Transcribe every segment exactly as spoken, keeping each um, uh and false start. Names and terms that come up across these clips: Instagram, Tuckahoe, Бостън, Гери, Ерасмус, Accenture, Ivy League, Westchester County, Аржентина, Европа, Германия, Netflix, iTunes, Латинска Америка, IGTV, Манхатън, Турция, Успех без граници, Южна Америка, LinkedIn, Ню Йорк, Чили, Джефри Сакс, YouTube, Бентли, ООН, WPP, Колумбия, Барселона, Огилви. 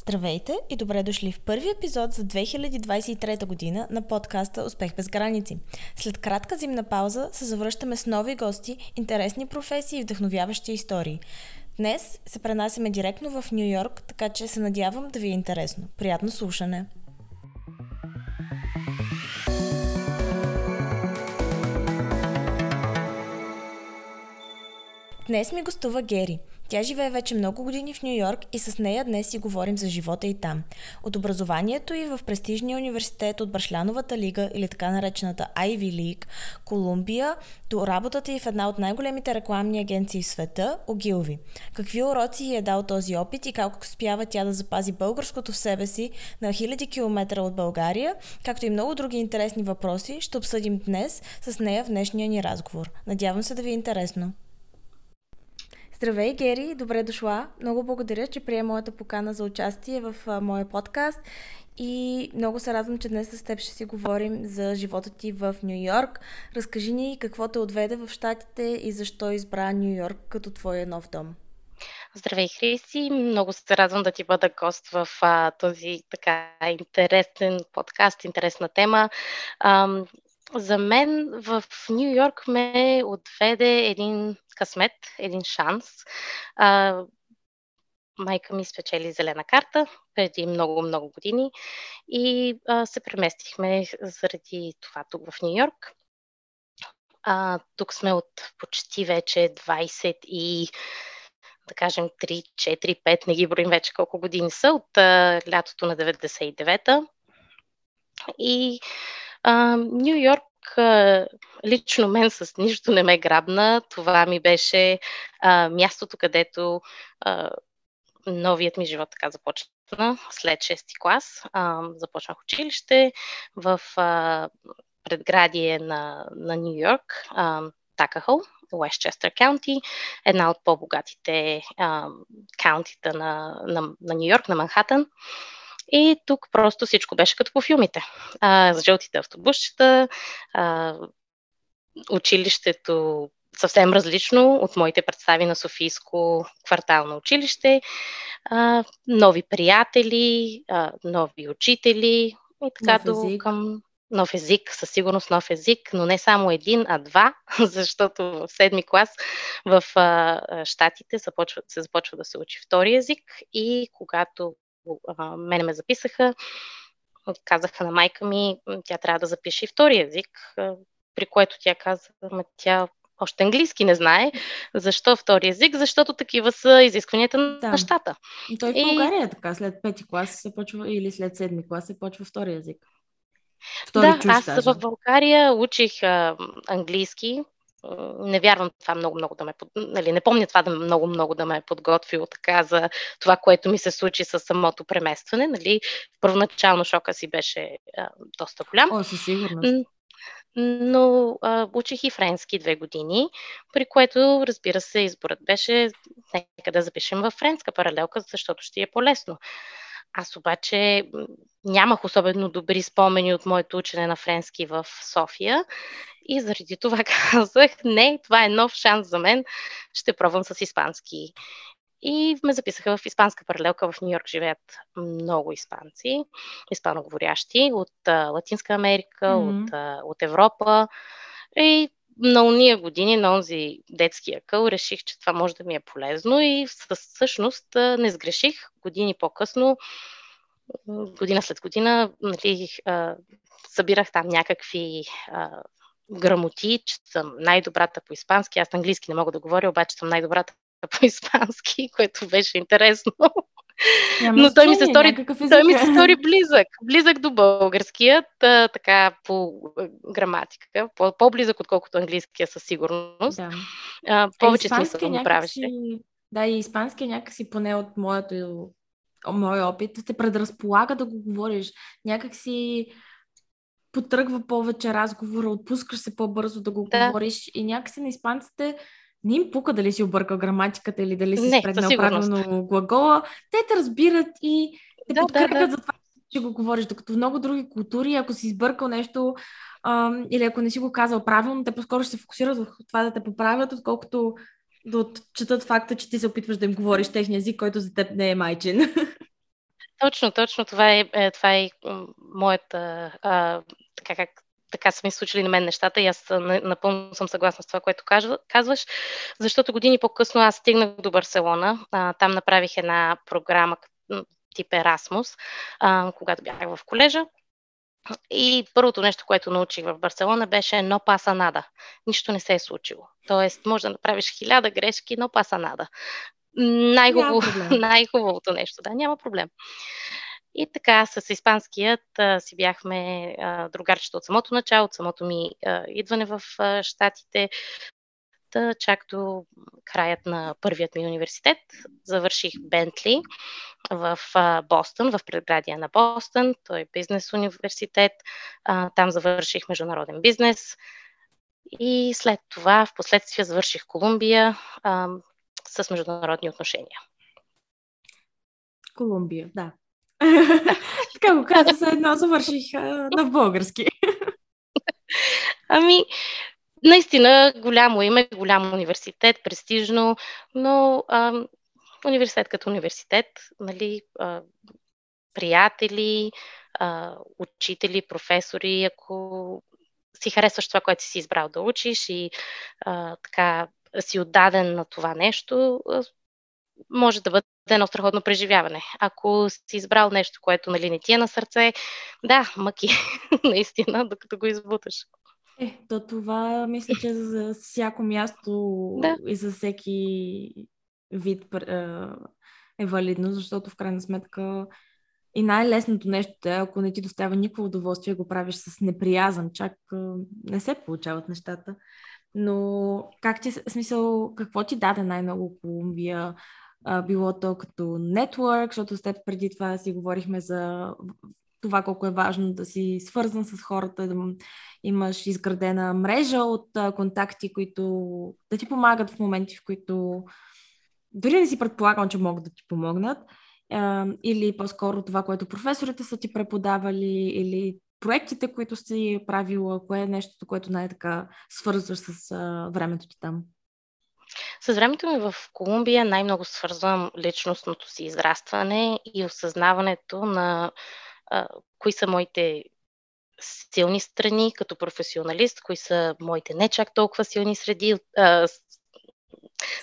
Здравейте и добре дошли в първи епизод за две хиляди двадесет и трета година на подкаста Успех без граници. След кратка зимна пауза се завръщаме с нови гости, интересни професии и вдъхновяващи истории. Днес се пренасяме директно в Ню Йорк, така че се надявам да ви е интересно. Приятно слушане! Днес ми гостува Гери. Тя живее вече много години в Ню Йорк и с нея днес си говорим за живота и там. От образованието и в престижния университет от Брашляновата лига или така наречената Ivy League, Колумбия, до работата ѝ в една от най-големите рекламни агенции в света, Огилви. Какви уроци ѝ е дал този опит и как успява тя да запази българското в себе си на хиляди километра от България, както и много други интересни въпроси, ще обсъдим днес с нея в днешния ни разговор. Надявам се да ви е интересно. Здравей, Гери! Добре дошла! Много благодаря, че прие моята покана за участие в а, моя подкаст и много се радвам, че днес с теб ще си говорим за живота ти в Ню Йорк. Разкажи ни какво те отведе в щатите и защо избра Ню Йорк като твоя нов дом. Здравей, Хриси! Много се радвам да ти бъда гост в а, този така интересен подкаст, интересна тема. Ам, за мен в Ню Йорк ме отведе един късмет, един шанс. А, майка ми спечели зелена карта преди много-много години и а, се преместихме заради това тук в Ню Йорк. А, тук сме от почти вече двадесет и да кажем три, четири, пет, не ги броим вече колко години са, от а, лятото на деветдесет и девета. И а, Ню Йорк лично мен с нищо не ме грабна. Това ми беше а, мястото, където а, новият ми живот така започна. След шести клас а, започнах училище в а, предградие на, на Ню Йорк, Tuckahoe, Westchester County, една от по-богатите а, каунтита на, на, на Ню Йорк, на Манхатън. И тук просто всичко беше като по филмите. А, с жълтите автобусчета, а, училището съвсем различно от моите представи на Софийско квартално училище, а, нови приятели, а, нови учители и така до към нов език, със сигурност нов език, но не само един, а два, защото в седми клас в а, щатите се започва, се започва да се учи втори език и когато мене ме записаха, казаха на майка ми, тя трябва да запише и втори език, при което тя каза, тя още английски не знае. Защо втори език? Защото такива са изискванията да. на щата. И той в България и... така, след пети клас се почва, или след седми клас се почва втори език. Втори да, чуш, аз даже. В България учих а, английски. Не вярвам това много-много да ме... Нали, не помня това да много-много да ме е подготвило така за това, което ми се случи с самото преместване. Нали. Първоначално шока си беше а, доста голям. О, със сигурност. Но а, учих и френски две години, при което, разбира се, изборът беше нека да запишем във френска паралелка, защото ще е по-лесно. Аз обаче нямах особено добри спомени от моето учене на френски в София и заради това казах, не, това е нов шанс за мен, ще пробвам с испански. И ме записаха в испанска паралелка. В Ню Йорк живеят много испанци, испаноговорящи от а, Латинска Америка, mm-hmm. от, а, от Европа. И на уния години, на онзи детски акъл, реших, че това може да ми е полезно и всъщност не сгреших. Години по-късно, година след година, нали, събирах там някакви а, грамоти, че съм най-добрата по испански. Аз английски не мога да говоря, обаче съм най-добрата по испански, което беше интересно. Няма Но той ми се стори, той ми се стори близък, близък до българският, така по граматика, по-близък отколкото английския със сигурност. Да. А, повече смисъл му правеше. Да, и испански някакси, поне от моето, моя опит, те предразполага да го говориш. Някакси потръгва повече разговора, отпускаш се по-бързо да го да. говориш и някакси на испанците не им пука дали си объркал граматиката или дали си спрегнал правилно глагола. Те те разбират и те да, подкрепят да, да. за това, че го говориш. Докато в много други култури, ако си избъркал нещо ам, или ако не си го казал правилно, те по-скоро ще се фокусират върху това да те поправят, отколкото да отчитат факта, че ти се опитваш да им говориш техния език, който за теб не е майчин. Точно, точно. Това е, това е моята... А, така, как, така са ми случили на мен нещата и аз напълно съм съгласна с това, което казваш. Защото години по-късно аз стигнах до Барселона. А, там направих една програма тип Ерасмус, а, когато бях в колежа. И първото нещо, което научих в Барселона беше no pasa nada. Нищо не се е случило. Тоест, може да направиш хиляда грешки, no pasa nada. Най-хубаво, най-хубавото нещо. Да, няма проблем. И така, с испанският а, си бяхме а, другарчета от самото начало, от самото ми а, идване в а, Щатите, да, чак до краят на първият ми университет. Завърших Бентли в а, Бостън, в предградия на Бостън. Той е бизнес университет. А, там завърших международен бизнес. И след това, в последствие, завърших Колумбия а, с международни отношения. Колумбия, да. Така го каза, се едно завърших на български. Ами, наистина, голямо име, голям университет, престижно, но а, университет като университет, нали, а, приятели, а, учители, професори, ако си харесваш това, което си избрал да учиш и а, така си отдаден на това нещо, може да бъде едно страхотно преживяване. Ако си избрал нещо, което нали, не ти е на сърце, да, мъки, наистина, докато го избуташ. Е, то това мисля, че за всяко място да. И за всеки вид е валидно, защото в крайна сметка и най-лесното нещо е, ако не ти доставя никакво удоволствие, го правиш с неприязън, чак не се получават нещата. Но как ти, смисъл, какво ти даде най-много Колумбия? Било то като нетворк, защото с теб преди това си говорихме за това колко е важно да си свързан с хората, да имаш изградена мрежа от контакти, които да ти помагат в моменти, в които дори не си предполагам, че могат да ти помогнат. Или по-скоро това, което професорите са ти преподавали, или проектите, които си правила, кое е нещото, което най-така свързваш с а, времето ти там? С времето ми в Колумбия най-много свързвам личностното си израстване и осъзнаването на а, кои са моите силни страни като професионалист, кои са моите не чак толкова силни среди, а,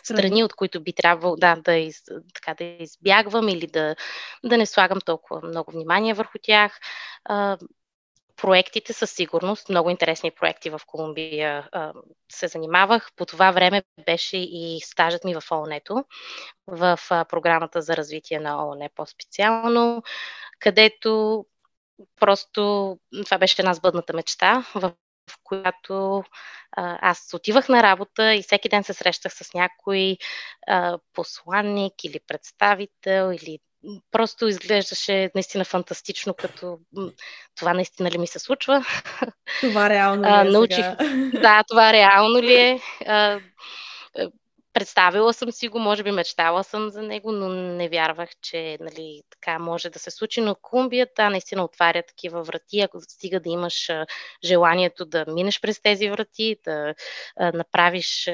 страни, от които би трябвало да, да, из, така, да избягвам или да, да не слагам толкова много внимание върху тях. А, Проектите със сигурност, много интересни проекти в Колумбия а, се занимавах. По това време беше и стажът ми в ООН-то, в а, програмата за развитие на ООН по-специално, където просто това беше една сбъдната мечта, в която а, аз отивах на работа и всеки ден се срещах с някой а, посланник или представител или просто изглеждаше наистина фантастично, като това наистина ли ми се случва. Това реално ли е а, научих... сега? Да, това реално ли е. А, представила съм си го, може би мечтала съм за него, но не вярвах, че нали, така може да се случи. Но Колумбията наистина отваря такива врати, ако стига да имаш желанието да минеш през тези врати, да направиш...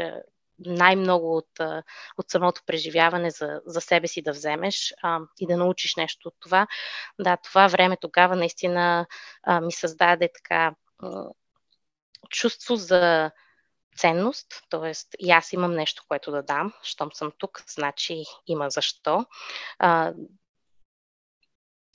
най-много от, от самото преживяване за, за себе си да вземеш а, и да научиш нещо от това. Да, това време тогава наистина а, ми създаде така а, чувство за ценност, т.е. и аз имам нещо, което да дам, щом съм тук, значи има защо. А,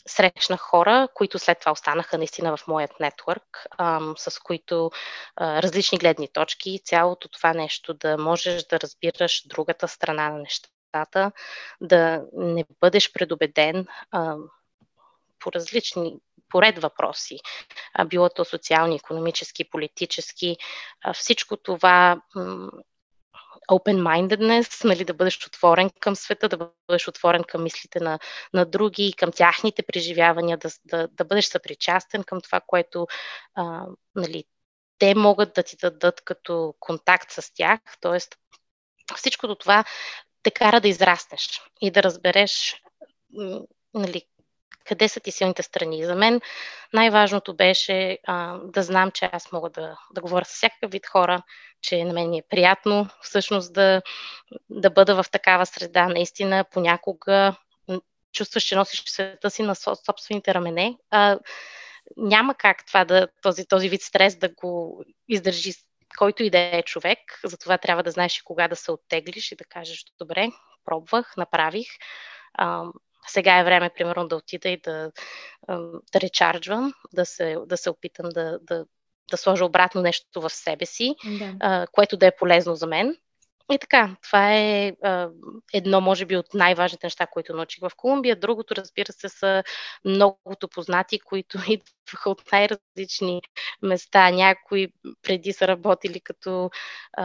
срещнах хора, които след това останаха наистина в моят нетворк, ам, с които а, различни гледни точки и цялото това нещо да можеш да разбираш другата страна на нещата, да не бъдеш предубеден а, по различни поред въпроси, а, било то социални, икономически, политически, а, всичко това... М- open-mindedness, нали, да бъдеш отворен към света, да бъдеш отворен към мислите на, на други, към тяхните преживявания, да, да, да бъдеш съпричастен към това, което а, нали, те могат да ти дадат като контакт с тях. Тоест, всичкото това те кара да израстеш и да разбереш нали, къде са ти силните страни. За мен най-важното беше а, да знам, че аз мога да, да говоря с всякакъв вид хора, че на мен ми е приятно всъщност да, да бъда в такава среда. Наистина понякога чувстваш, че носиш света си на собствените рамене. А, няма как това да, този, този вид стрес да го издържи който и да е човек. Затова трябва да знаеш и кога да се оттеглиш и да кажеш, добре, пробвах, направих. А, сега е време, примерно, да отида и да, да речарджвам, да се, да се опитам да, да, да сложа обратно нещо в себе си, да. А, което да е полезно за мен. И така, това е а, едно, може би, от най-важните неща, които научих в Колумбия. Другото, разбира се, са многото познати, които идваха от най-различни места. Някои преди са работили като а,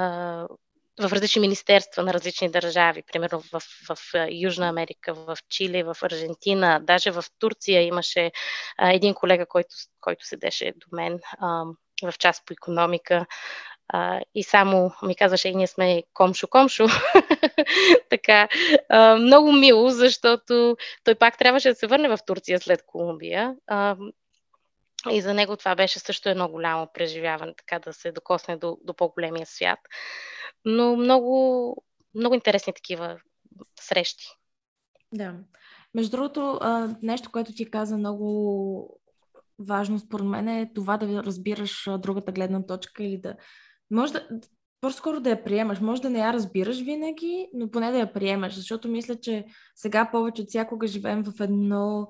в различни министерства на различни държави. Примерно в, в, в Южна Америка, в Чили, в Аржентина, даже в Турция имаше а, един колега, който, който седеше до мен а, в част по икономика. Uh, и само ми казваше, и ние сме комшо-комшо. Така, uh, много мило, защото той пак трябваше да се върне в Турция след Колумбия. Uh, и за него това беше също едно голямо преживяване, така да се докосне до, до по-големия свят. Но много, много интересни такива срещи. Да. Между другото, нещо, което ти каза много важно според мен е това да разбираш другата гледна точка или да може да, по-скоро да я приемаш. Може да не я разбираш винаги, но поне да я приемаш, защото мисля, че сега повече от всякога живеем в едно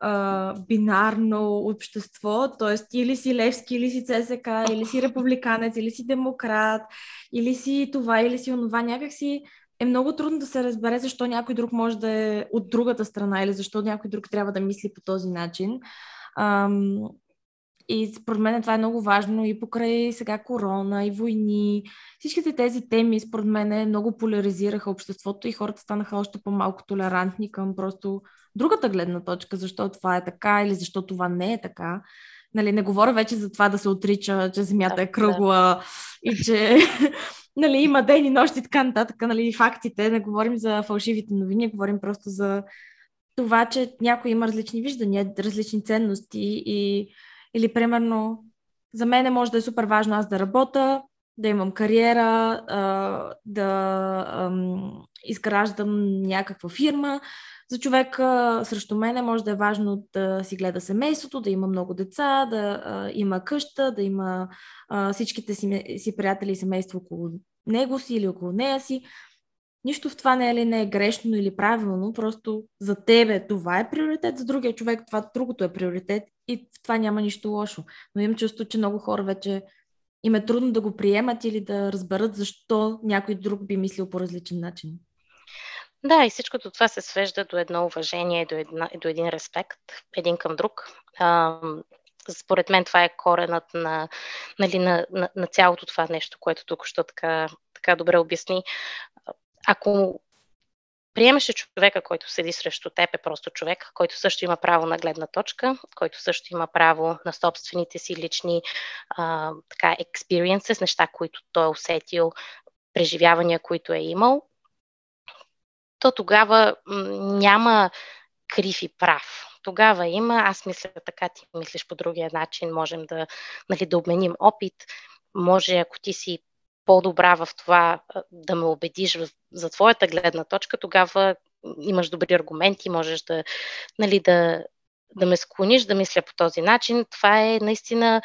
а, бинарно общество, т.е. или си Левски, или си ЦСК, или си републиканец, или си демократ, или си това, или си онова. Някак си е много трудно да се разбере защо някой друг може да е от другата страна или защо някой друг трябва да мисли по този начин. Um, и според мен това е много важно и покрай сега корона и войни. Всичките тези теми според мен много поляризираха обществото и хората станаха още по-малко толерантни към просто другата гледна точка, защо това е така или защо това не е така. Нали, не говоря вече за това да се отрича, че земята е кръгла и че нали, има ден и нощ и така нататък. Нали, фактите, не говорим за фалшивите новини, говорим просто за това, че някой има различни виждания, различни ценности и, или, примерно, за мен може да е супер важно аз да работя, да имам кариера, да изграждам някаква фирма. За човек срещу мене може да е важно да си гледа семейството, да има много деца, да има къща, да има всичките си, си приятели и семейство около него си или около нея си. Нищо в това не е, ли не е грешно или правилно, просто за тебе това е приоритет, за другия човек това другото е приоритет и в това няма нищо лошо. Но имам чувство, че много хора вече им е трудно да го приемат или да разберат защо някой друг би мислил по различен начин. Да, и всичкото това се свежда до едно уважение, до, една, до един респект, един към друг. Ам... Според мен това е коренът на, нали, на, на, на цялото това нещо, което току-що така, така добре обясни. Ако приемеш човека, който седи срещу теб, е просто човек, който също има право на гледна точка, който също има право на собствените си лични а, така, experiences, неща, които той е усетил, преживявания, които е имал, то тогава няма крив и прав. Тогава има, аз мисля така, ти мислиш по другия начин, можем да, нали, да обменим опит, може ако ти си по-добра в това да ме убедиш за твоята гледна точка, тогава имаш добри аргументи, можеш да, нали, да, да ме склониш, да мисля по този начин. Това е наистина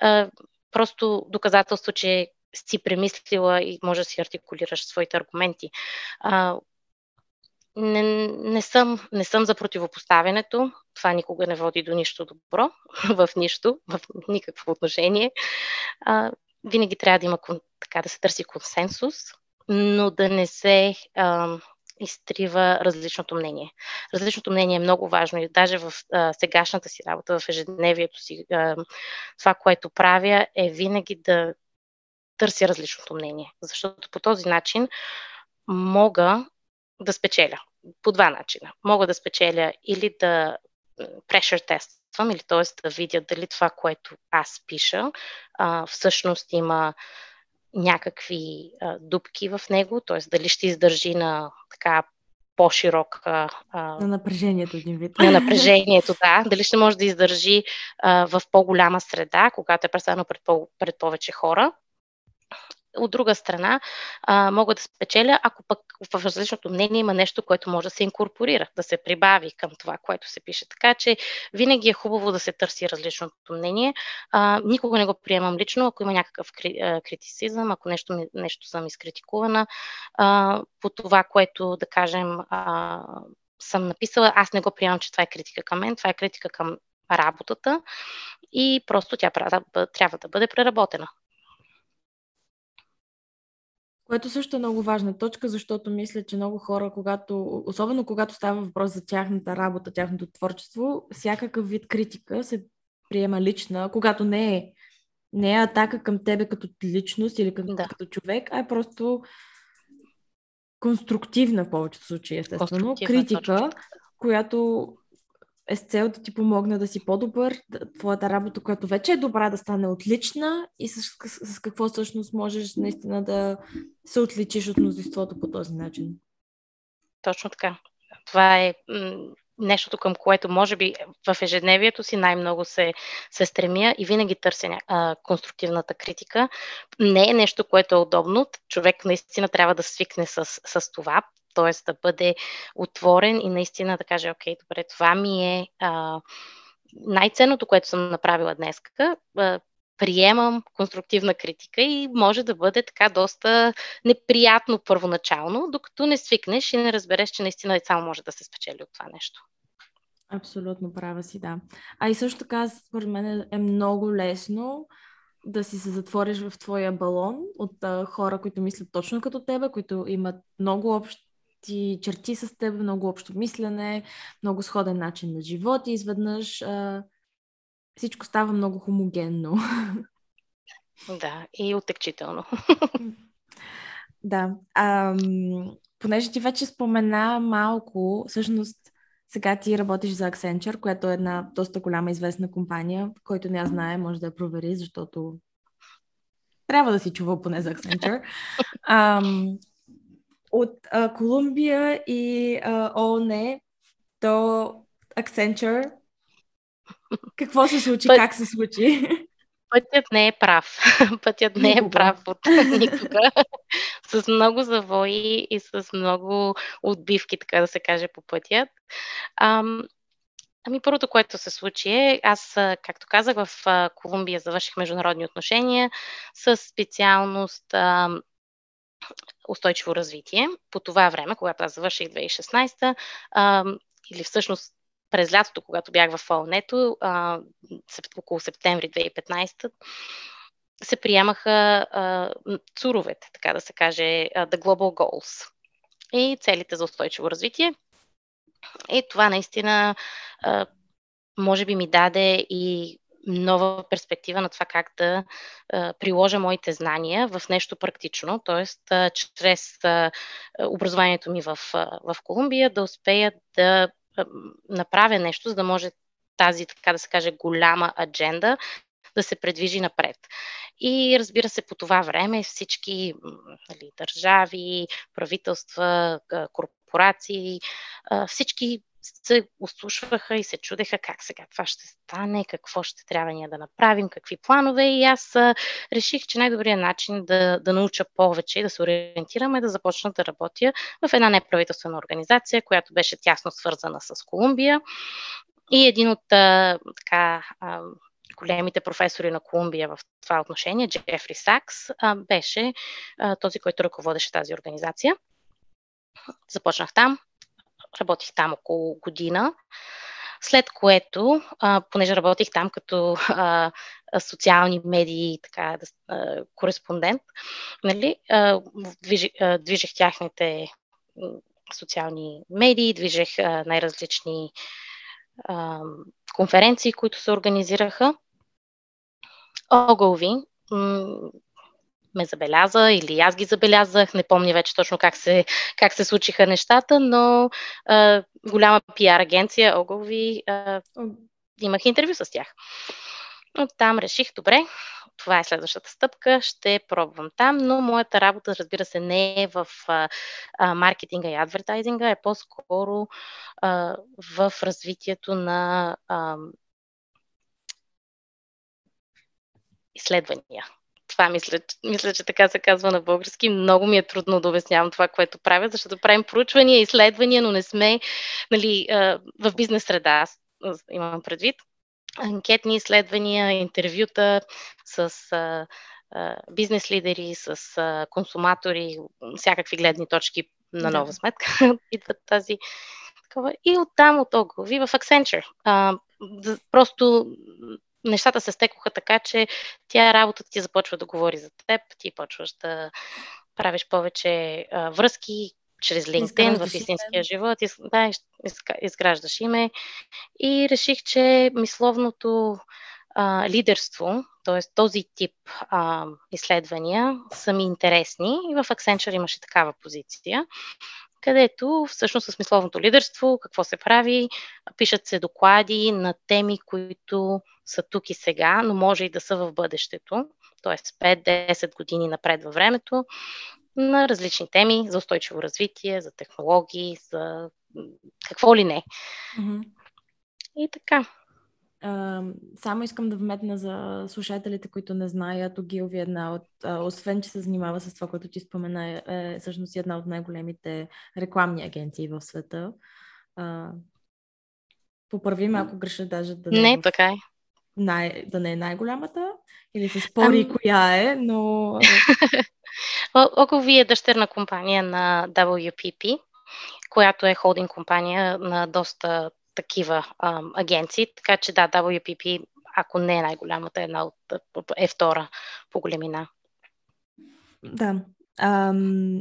а, просто доказателство, че си премислила и може да си артикулираш своите аргументи. А, Не, не, съм, не съм за противопоставянето. Това никога не води до нищо добро, в нищо, в никакво отношение. А, винаги трябва да има така да се търси консенсус, но да не се а, изтрива различното мнение. Различното мнение е много важно и даже в а, сегашната си работа, в ежедневието си, а, това, което правя, е винаги да търси различното мнение. Защото по този начин мога да спечеля. По два начина. Мога да спечеля или да pressure тествам, или т.е. да видя дали това, което аз пиша, а, всъщност има някакви а, дупки в него, т.е. дали ще издържи на така по-широка... А, на напрежението, един вид. На напрежението, да. Дали ще може да издържи а, в по-голяма среда, когато е представено пред, по- пред повече хора. от друга страна а, мога да спечеля, ако пък в различното мнение има нещо, което може да се инкорпорира, да се прибави към това, което се пише. Така че винаги е хубаво да се търси различното мнение. А, никога не го приемам лично, ако има някакъв критицизъм, ако нещо, нещо съм изкритикувана а, по това, което, да кажем, а, съм написала, аз не го приемам, че това е критика към мен, това е критика към работата и просто тя трябва да бъде преработена. Което също е много важна точка, защото мисля, че много хора, когато, особено когато става въпрос за тяхната работа, тяхното творчество, всякакъв вид критика се приема лична, когато не е, не е атака към тебе като личност или към, да. като човек, а е просто конструктивна в повечето случаи, естествено. Критика, точно. Която е с цел да ти помогне да си по-добър, твоята работа, която вече е добра, да стане отлична и с, с, с какво всъщност можеш наистина да се отличиш от мнозинството по този начин. Точно така. Това е м- нещото, към което може би в ежедневието си най-много се, се стремя и винаги търся а, конструктивната критика. Не е нещо, което е удобно. Човек наистина трябва да свикне с, с това. Т.е. да бъде отворен и наистина да каже, окей, добре, това ми е а, най-ценното, което съм направила днес. А, приемам конструктивна критика и може да бъде така доста неприятно първоначално, докато не свикнеш и не разбереш, че наистина само може да се спечели от това нещо. Абсолютно права си, да. А и също така, според мен е много лесно да си се затвориш в твоя балон от а, хора, които мислят точно като тебе, които имат много общ ти черти с теб, много общо мислене, много сходен начин на живот и изведнъж а, всичко става много хомогенно. Да, и отекчително. Да. А, понеже ти вече спомена малко, всъщност сега ти работиш за Accenture, която е една доста голяма известна компания, който не я знае, може да я провери, защото трябва да си чува поне за Accenture. А, От а, Колумбия и а, ООН до Accenture. Какво се случи? Път... Как се случи? Пътят не е прав. Пътят не е прав от никога. С много завои и с много отбивки, така да се каже, по пътят. Ам... Ами първото, което се случи е, аз, както казах, в Колумбия завърших международни отношения с специалност... Ам... устойчиво развитие. По това време, когато аз завърших две хиляди и шестнадесета а, или всъщност през лятото, когато бях в ООН-то, а, около септември две хиляди и петнадесета, се приемаха а, цуровете, така да се каже, The Global Goals и целите за устойчиво развитие. И това наистина а, може би ми даде и нова перспектива на това как да а, приложа моите знания в нещо практично, т.е. чрез а, образованието ми в, а, в Колумбия да успея да а, направя нещо, за да може тази, така да се каже, голяма адженда да се предвижи напред. И разбира се, по това време всички нали, държави, правителства, корпорации, а, всички се услушваха и се чудеха как сега това ще стане, какво ще трябва ние да направим, какви планове и аз реших, че най-добрият начин да, да науча повече и да се ориентираме е да започна да работя в една неправителствена организация, която беше тясно свързана с Колумбия и един от така големите професори на Колумбия в това отношение, Джефри Сакс, беше този, който ръководеше тази организация. Започнах там. Работих там около година, след което, а, понеже работих там като а, социални медии така, а, кореспондент, нали, а, движих, а, движих тяхните социални медии, движих а, най-различни а, конференции, които се организираха. Огилви м- ме забеляза или аз ги забелязах, не помня вече точно как се, как се случиха нещата, но а, голяма пиар агенция, Огилви, а, имах интервю с тях. Оттам реших, добре, това е следващата стъпка, ще пробвам там, но моята работа, разбира се, не е в а, а, маркетинга и адвертайзинга, е по-скоро а, в развитието на а, изследвания. Това мисля, мисля, че така се казва на български. Много ми е трудно да обяснявам това, което правя, защото правим проучвания, изследвания, но не сме, нали, в бизнес среда, имам предвид. Анкетни изследвания, интервюта с бизнес лидери, с консуматори, всякакви гледни точки на нова да. сметка идват тази. И оттам от Огилви в Accenture. А, просто нещата се стекоха така, че тя работата ти започва да говори за теб, ти почваш да правиш повече а, връзки чрез LinkedIn в истинския живот. Из, да, изграждаш име. И реших, че мисловното а, лидерство, т.е. този тип а, изследвания са ми интересни. И в Accenture имаше такава позиция, където всъщност с мисловното лидерство, какво се прави, пишат се доклади на теми, които са тук и сега, но може и да са в бъдещето, т.е. пет-десет години напред във времето, на различни теми за устойчиво развитие, за технологии, за какво ли не. Mm-hmm. И така. Само искам да вметна за слушателите, които не знаят, Огилви е една от, освен че се занимава с това, което ти спомена, е всъщност една от най-големите рекламни агенции в света. Поправи ме, ако греша, даже да не, не, е, така е. Най, да не е най-голямата, или се спори Ам... коя е, но... Огилви е дъщерна компания на дабъл ю пи пи, която е холдинг компания на доста такива а, агенции, така че да, дабъл ю пи пи, ако не е най-голямата, една от, е втора по големина. Да. Ам,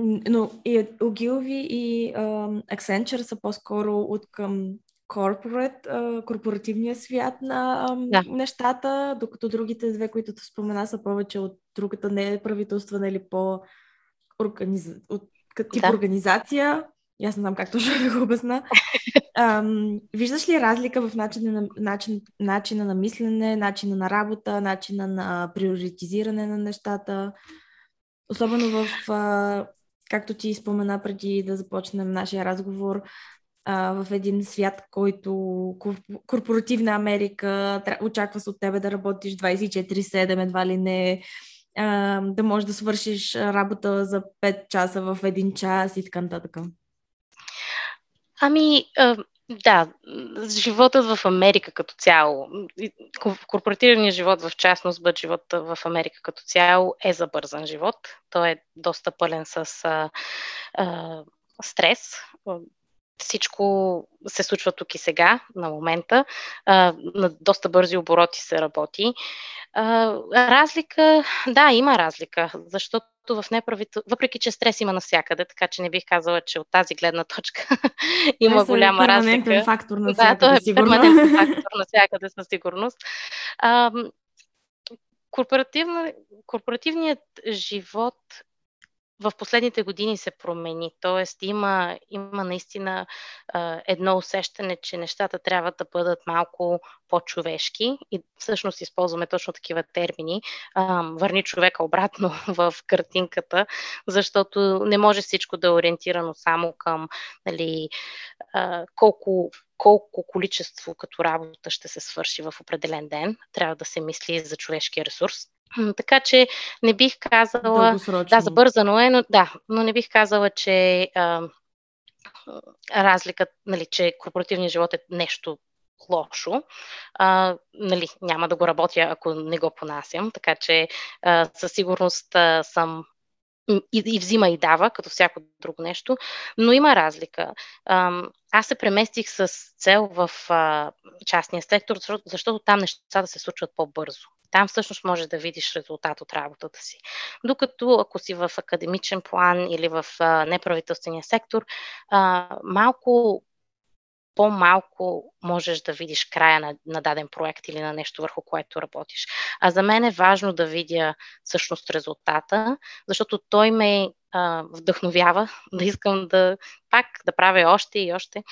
но и Огилви и ам, Accenture са по-скоро от към корпорат, корпоративния свят на ам, да. нещата, докато другите две, които те спомена, са повече от другата неправителствена или по организ... от тип да. организация. Аз не знам как точно да го обясна. Ам, виждаш ли разлика в начина на, начин, начина на мислене, начина на работа, начина на приоритизиране на нещата? Особено в, а, както ти спомена преди да започнем нашия разговор, а, в един свят, който корпоративна Америка, очаква се от тебе да работиш двайсет и четири седем, едва ли не, а, да можеш да свършиш работа за пет часа в един час и така нататък. Ами, да, животът в Америка като цяло, корпоративният живот в частност, бъд живота в Америка като цяло е забързан живот. Той е доста пълен с а, а, стрес. Всичко се случва тук и сега, на момента. А, на доста бързи обороти се работи. А, разлика, да, има разлика, защото в неправител... въпреки че стрес има навсякъде, така че не бих казала, че от тази гледна точка има голяма разлика. Е перманентен фактор навсякъде, да, е перманентен фактор навсякъде със сигурност. А, корпоративна... Корпоративният живот в последните години се промени, т.е. има, има наистина а, едно усещане, че нещата трябва да бъдат малко по-човешки и всъщност използваме точно такива термини. А, върни човека обратно в картинката, защото не може всичко да е ориентирано само към, нали, а, колко, колко количество като работа ще се свърши в определен ден. Трябва да се мисли за човешкия ресурс. Така че не бих казала... Да, забързано е, но да, но не бих казала, че а, разлика, нали, че корпоративният живот е нещо лошо. А, нали, няма да го работя, ако не го понасям. Така че а, със сигурност а, съм и, и взима и дава, като всяко друго нещо. Но има разлика. А, аз се преместих с цел в а, частния сектор, защото там нещата се случват по-бързо. Там всъщност можеш да видиш резултат от работата си. Докато ако си в академичен план или в а, неправителствения сектор, а, малко по-малко можеш да видиш края на, на даден проект или на нещо, върху което работиш. А за мен е важно да видя всъщност резултата, защото той ме а, вдъхновява да искам да пак да правя още и още.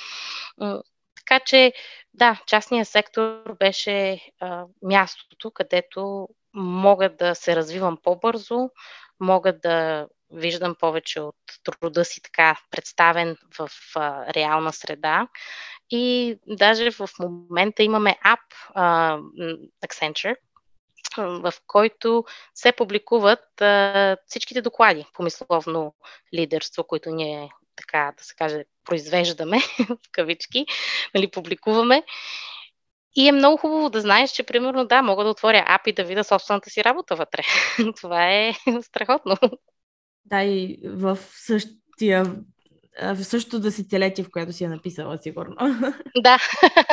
Така че, да, частният сектор беше а, мястото, където мога да се развивам по-бързо, мога да виждам повече от труда си така представен в а, реална среда. И даже в момента имаме ап а, Accenture, в който се публикуват а, всичките доклади по мисловно лидерство, които ние, така да се каже, произвеждаме, в кавички, нали, публикуваме. И е много хубаво да знаеш, че примерно да, мога да отворя ап и да видя собствената си работа вътре. Това е страхотно. Да, и в същия... В същото десетилетие, в което си я написала, сигурно. Да,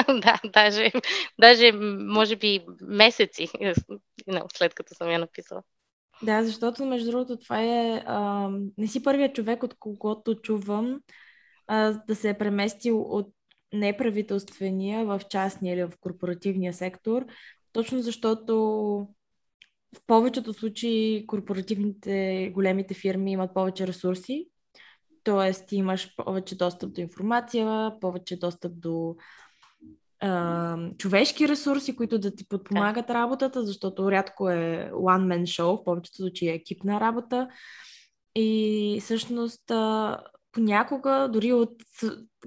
да, даже, даже може би месеци след като съм я написала. Да, защото между другото това е... А, не си първият човек, от когото чувам а, да се е преместил от неправителствения в частния или в корпоративния сектор, точно защото в повечето случаи корпоративните, големите фирми имат повече ресурси. Тоест, ти имаш повече достъп до информация, повече достъп до а, човешки ресурси, които да ти подпомагат работата, защото рядко е one-man show, в повечето случаи е екипна работа. И всъщност а, понякога, дори от,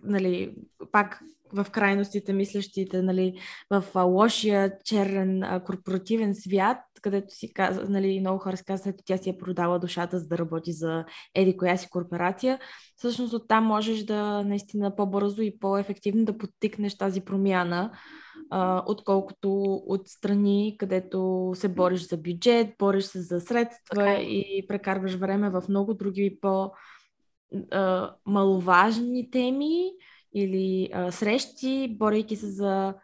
нали, пак в крайностите мислещите, нали, в а, лошия черен а, корпоративен свят, където си каза, нали, много хора казват, ето тя си е продала душата, за да работи за еди коя си корпорация. Всъщност оттам можеш да наистина по-бързо и по-ефективно да подтикнеш тази промяна, а, отколкото от страни, където се бориш за бюджет, бориш се за средства okay. и прекарваш време в много други по-маловажни теми или а, срещи, борейки се за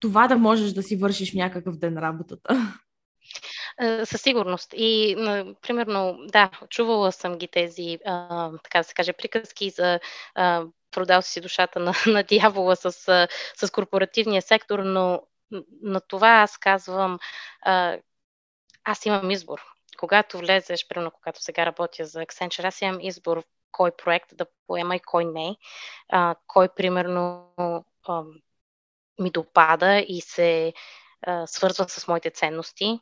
това да можеш да си вършиш някакъв ден работата. Със сигурност. И, примерно, да, чувала съм ги тези, а, така да се каже, приказки за а, продал си душата на, на дявола с, с корпоративния сектор, но на това аз казвам, а, аз имам избор. Когато влезеш, примерно, когато сега работя за Accenture, аз имам избор кой проект да поема и кой не. А, кой, примерно, а, ми допада и се а, свързва с моите ценности.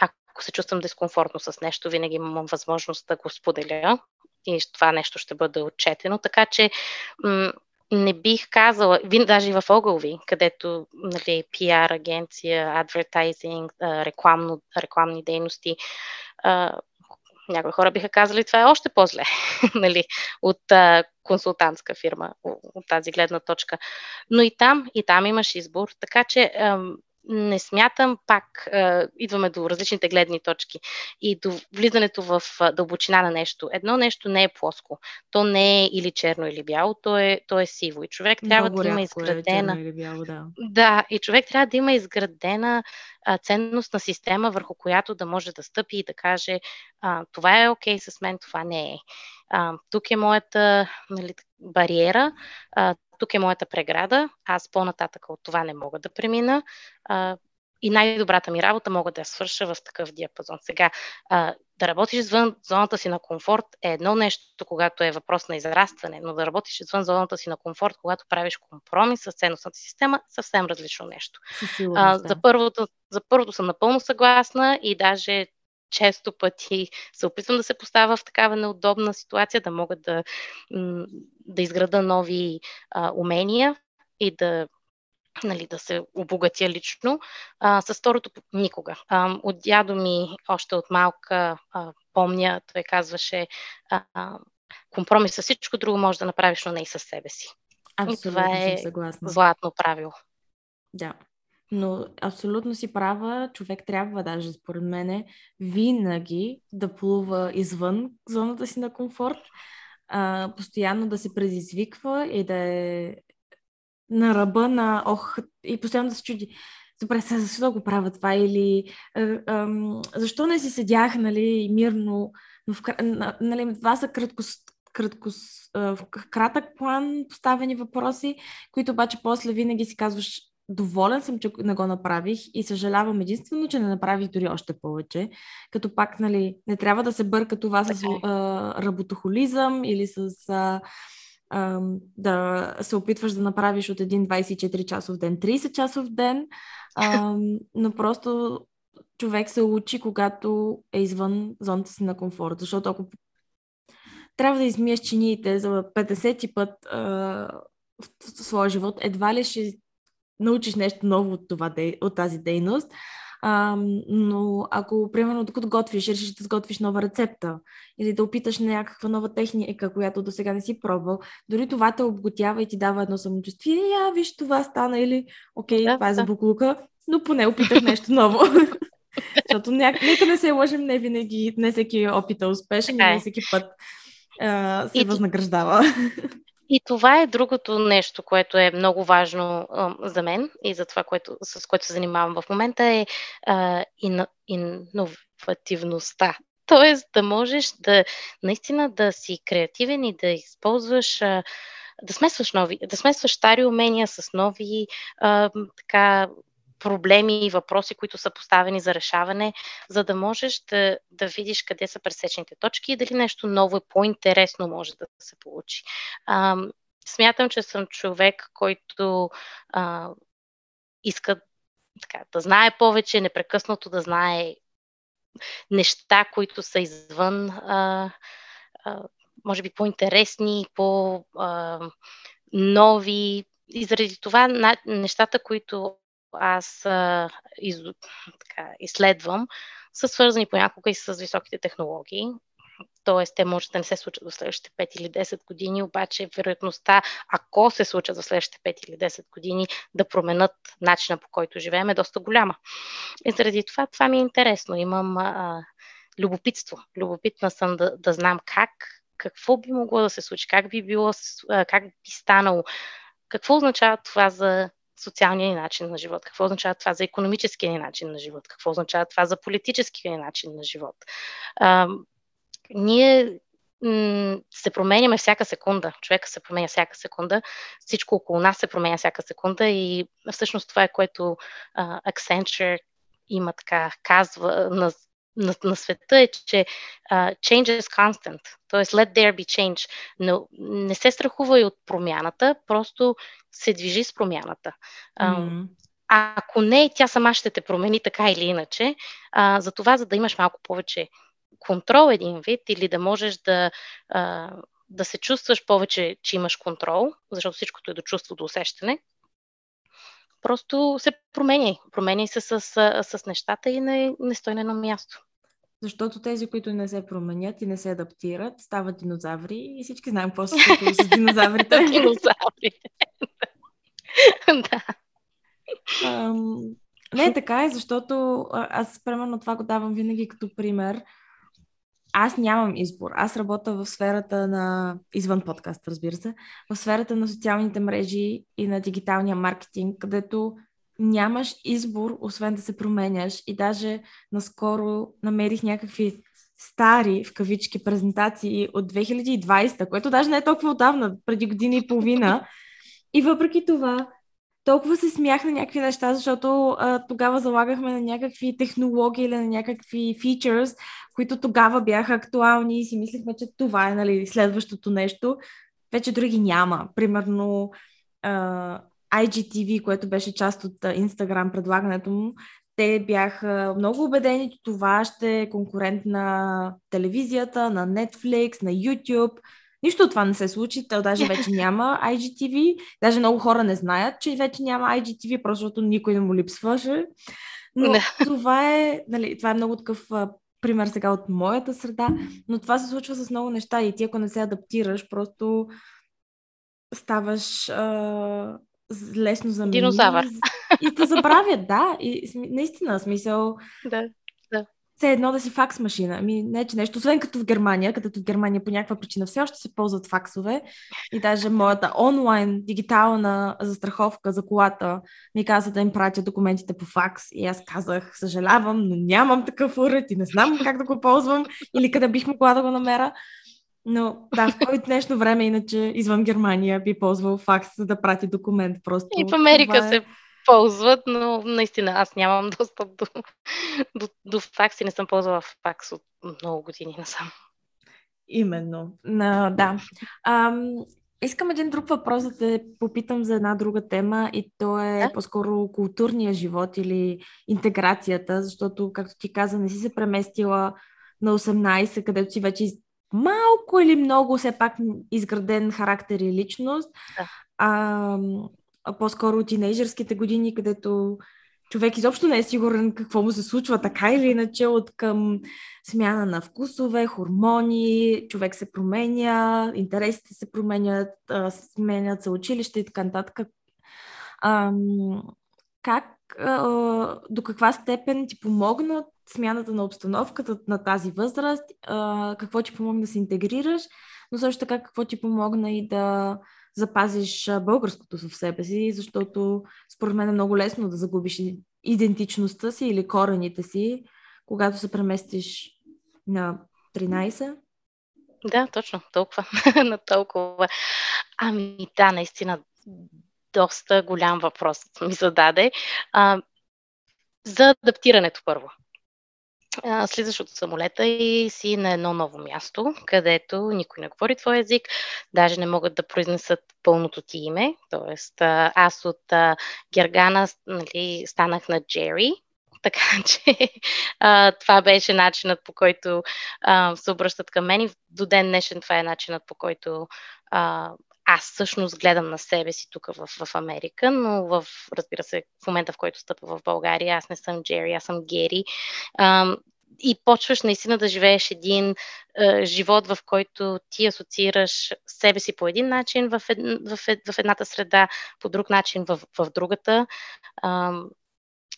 Ако се чувствам дискомфортно с нещо, винаги имам възможност да го споделя и това нещо ще бъде отчетено. Така че м- не бих казала, даже и в Огилви, където, нали, пиар, агенция, адвертайзинг, рекламно, рекламни дейности, а, някои хора биха казали, това е още по-зле нали, от а, консултантска фирма, от тази гледна точка. Но и там, и там имаш избор, така че ам, не смятам, пак а, идваме до различните гледни точки и до влизането в а, дълбочина на нещо. Едно нещо не е плоско, то не е или черно, или бяло, то е, то е сиво и човек трябва много да има изградена... Е, или бяло, да. Да, и човек трябва да има изградена а, ценностна система, върху която да може да стъпи и да каже а, това е окей okay с мен, това не е. А, тук е моята, нали, бариера, а, тук е моята преграда, аз по-нататък от това не мога да премина а, и най-добрата ми работа мога да я свърша в такъв диапазон. Сега, а, да работиш извън зоната си на комфорт е едно нещо, когато е въпрос на израстване, но да работиш извън зоната си на комфорт, когато правиш компромис с ценностната система, съвсем различно нещо. А, за, първото, за първото съм напълно съгласна и даже често пъти се опитвам да се поставя в такава неудобна ситуация, да мога да, да изграда нови а, умения и да, нали, да се обогатя лично. А, с второто никога. А, от дядо ми още от малка а, помня, той казваше а, а, компромис с всичко друго може да направиш, но не и със себе си. Абсолютно, и това е златно правило. Да. Но абсолютно си права, човек трябва даже, според мене, винаги да плува извън зоната си на комфорт, а, постоянно да се предизвиква и да е на ръба на ох, и постоянно да се чуди, добре, сега защо го правя това или а, а, защо не си седях, нали, мирно, но в, нали, това са краткост, Кратко, в кратък план поставени въпроси, които обаче после винаги си казваш, доволен съм, че не го направих и съжалявам единствено, че не направих дори още повече. Като пак, нали, не трябва да се бърка това с а, работохолизъм или с а, а, да се опитваш да направиш от един двайсет и четири часов ден, трийсет часов ден, а, но просто човек се учи, когато е извън зоната си на комфорт, защото ако трябва да измиеш чиниите за петдесети път а, в, в своя живот, едва ли ще научиш нещо ново от, това, от тази дейност, А, но ако, примерно, докато готвиш, решиш да сготвиш нова рецепта или да опиташ някаква нова техника, която до сега не си пробвал, дори това те обготява и ти дава едно самочувствие. Я, виж, това стана, или окей, да, това е за буклука, но поне опитах нещо ново. Защото нека не се лъжим, не винаги, не всеки опит е успешен, не всеки път а, се и възнаграждава. И това е другото нещо, което е много важно а, за мен и за това, което, с което се занимавам в момента, е а, ин, иновативността. Тоест да можеш да наистина да си креативен и да използваш, а, да смесваш нови, да смесваш стари умения с нови а, така, проблеми и въпроси, които са поставени за решаване, за да можеш да, да видиш къде са пресечните точки и дали нещо ново и по-интересно може да се получи. А, смятам, че съм човек, който а, иска така, да знае повече, непрекъснато да знае неща, които са извън, а, а, може би по-интересни, по-нови. И заради това на, нещата, които аз а, из, така, изследвам, са свързани понякога и с високите технологии. Тоест, те може да не се случат в следващите пет или десет години, обаче вероятността, ако се случат в следващите пет или десет години, да променят начина, по който живеем, е доста голяма. И заради това, това ми е интересно. Имам а, любопитство. Любопитна съм да, да знам как, какво би могло да се случи, как би било, как би станало, какво означава това за социалния ни начин на живот, какво означава това за икономическия ни начин на живот, какво означава това за политическия ни начин на живот. А, ние м- се променяме всяка секунда, човека се променя всяка секунда, всичко около нас се променя всяка секунда и всъщност това е, което а, Accenture има така, казва на, на, на света е, че а, change is constant, т.е. let there be change, но не се страхува и от промяната, просто се движи с промяната. Mm-hmm. А, ако не, тя сама ще те промени така или иначе. А, за това, за да имаш малко повече контрол един вид или да можеш да, а, да се чувстваш повече, че имаш контрол, защото всичкото е до чувство, до усещане, просто се променяй. Променяй се с, с, с нещата и не, не стой на едно място. Защото тези, които не се променят и не се адаптират, стават динозаври и всички знаем какво се случва с динозаврите. Динозаврите. Да. Um, не е така, защото аз примерно това го давам винаги като пример. Аз нямам избор. Аз работя в сферата на, извън подкаст, разбира се, в сферата на социалните мрежи и на дигиталния маркетинг, където нямаш избор, освен да се променяш. И даже наскоро намерих някакви стари, в кавички, презентации от две хиляди и двадесета, което даже не е толкова отдавна, преди година и половина. И въпреки това, толкова се смях на някакви неща, защото а, тогава залагахме на някакви технологии или на някакви фичърс, които тогава бяха актуални и си мислихме, че това е, нали, следващото нещо. Вече други няма. Примерно а, ай джи ти ви, което беше част от Instagram предлагането му, те бяха много убедени, че това ще е конкурент на телевизията, на Netflix, на YouTube. Нищо от това не се случи, тъй даже вече няма ай джи ти ви. Даже много хора не знаят, че вече няма ай джи ти ви, просто защото никой не му липсваше. Но no. това е, нали, това е много такъв а, пример сега от моята среда, но това се случва с много неща и ти ако не се адаптираш, просто ставаш а, лесно за мен. Динозавър. И те забравят, да. И наистина, смисъл. Да. Все едно да си факс машина. Ами, не, че нещо, освен като в Германия, където в Германия по някаква причина все още се ползват факсове и даже моята онлайн дигитална застраховка за колата ми каза да им пратя документите по факс и аз казах, съжалявам, но нямам такъв уред и не знам как да го ползвам или къде бих могла да го намеря. Но да, в кой днешно време иначе извън Германия би ползвал факс, за да прати документ. Просто и в Америка е... се ползват, но наистина аз нямам достъп до, до, до факс и не съм ползвала факс от много години насам. Именно, а, да. Ам, искам един друг въпрос да те попитам за една друга тема и то е да? по-скоро културния живот или интеграцията, защото, както ти каза, не си се преместила на осемнадесет, където си вече малко или много все пак изграден характер и личност. Да. Ам, по-скоро тинейджърските години, където човек изобщо не е сигурен какво му се случва, така или иначе, от към смяна на вкусове, хормони, човек се променя, интересите се променят, сменят се училище и така нататък. Как, до каква степен ти помогна смяната на обстановката на тази възраст, какво ти помогна да се интегрираш, но също така какво ти помогна и да запазиш българското в себе си, защото според мен е много лесно да загубиш идентичността си или корените си, когато се преместиш на тринайсет. Да, точно, толкова. на толкова. Ами да, наистина, доста голям въпрос ми зададе. А, за адаптирането първо. Слизаш от самолета и си на едно ново място, където никой не говори твой език, даже не могат да произнесат пълното ти име. Тоест, аз от Гергана, нали, станах на Джери, така че а, това беше начинът, по който а, се обръщат към мен и до ден днешен това е начинът, по който а, аз всъщност гледам на себе си тук в, в Америка, но в, разбира се, в момента, в който стъпа в България, аз не съм Джери, аз съм Гери. А, и почваш наистина да живееш един а, живот, в който ти асоциираш себе си по един начин в, ед, в, ед, в едната среда, по друг начин в, в другата. А,